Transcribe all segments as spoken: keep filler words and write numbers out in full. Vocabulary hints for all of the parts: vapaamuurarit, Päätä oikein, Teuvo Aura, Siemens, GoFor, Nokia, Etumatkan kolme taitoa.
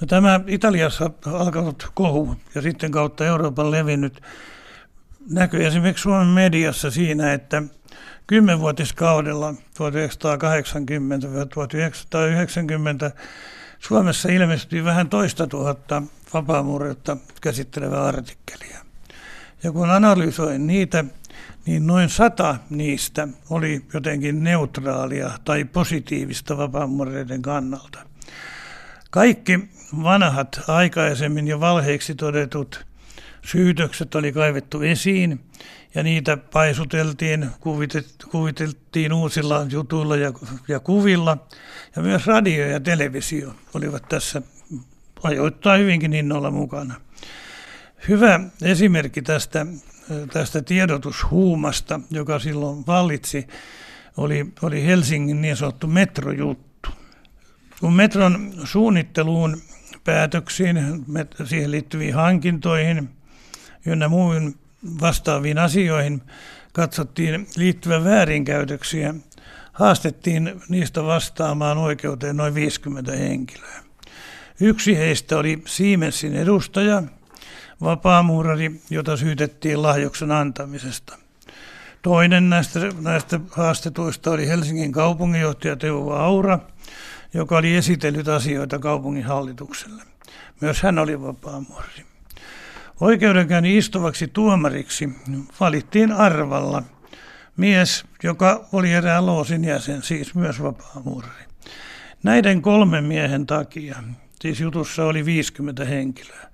No, tämä Italiassa alkanut kohu ja sitten kautta Euroopan levinnyt näkyy esimerkiksi Suomen mediassa siinä, että kymmenvuotiskaudella tuhatyhdeksänsataakahdeksankymmentä–tuhatyhdeksänsataayhdeksänkymmentä Suomessa ilmestyi vähän toista tuhatta vapaamuuretta käsittelevää artikkelia. Ja kun analysoin niitä, niin noin sata niistä oli jotenkin neutraalia tai positiivista vapaamuureiden kannalta. Kaikki vanhat, aikaisemmin jo valheiksi todetut syytökset oli kaivettu esiin ja niitä paisuteltiin, kuviteltiin uusilla jutuilla ja, ja kuvilla. Ja myös radio ja televisio olivat tässä ajoittain hyvinkin innolla mukana. Hyvä esimerkki tästä, tästä tiedotushuumasta, joka silloin vallitsi, oli, oli Helsingin niin sanottu metrojuttu. Kun metron suunnitteluun, päätöksiin, siihen liittyviin hankintoihin ynnä muihin vastaaviin asioihin katsottiin liittyvän väärinkäytöksiä, haastettiin niistä vastaamaan oikeuteen noin viisikymmentä henkilöä. Yksi heistä oli Siemensin edustaja, vapaamuurari, jota syytettiin lahjuksen antamisesta. Toinen näistä, näistä haastetuista oli Helsingin kaupunginjohtaja Teuvo Aura, joka oli esitellyt asioita kaupunginhallitukselle. Myös hän oli vapaamuurari. Oikeudenkäynnin istuvaksi tuomariksi valittiin arvalla mies, joka oli erään loosin jäsen, siis myös vapaamuurari. Näiden kolmen miehen takia, siis jutussa oli viisikymmentä henkilöä,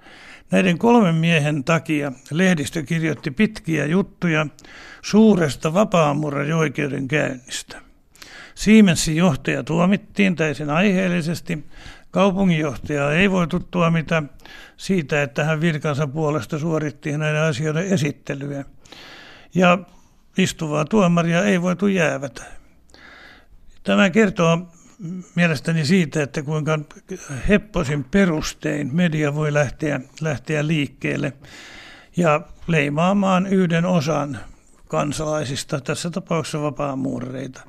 näiden kolmen miehen takia lehdistö kirjoitti pitkiä juttuja suuresta vapaamuurarioikeudenkäynnistä. Siemensin johtaja tuomittiin täysin aiheellisesti. Kaupunginjohtajaa ei voitu tuomita siitä, että hän virkansa puolesta suoritti näiden asioiden esittelyä. Ja istuvaa tuomaria ei voitu jäävätä. Tämä kertoo mielestäni siitä, että kuinka hepposin perustein media voi lähteä, lähteä liikkeelle ja leimaamaan yhden osan kansalaisista, tässä tapauksessa vapaamuurareita.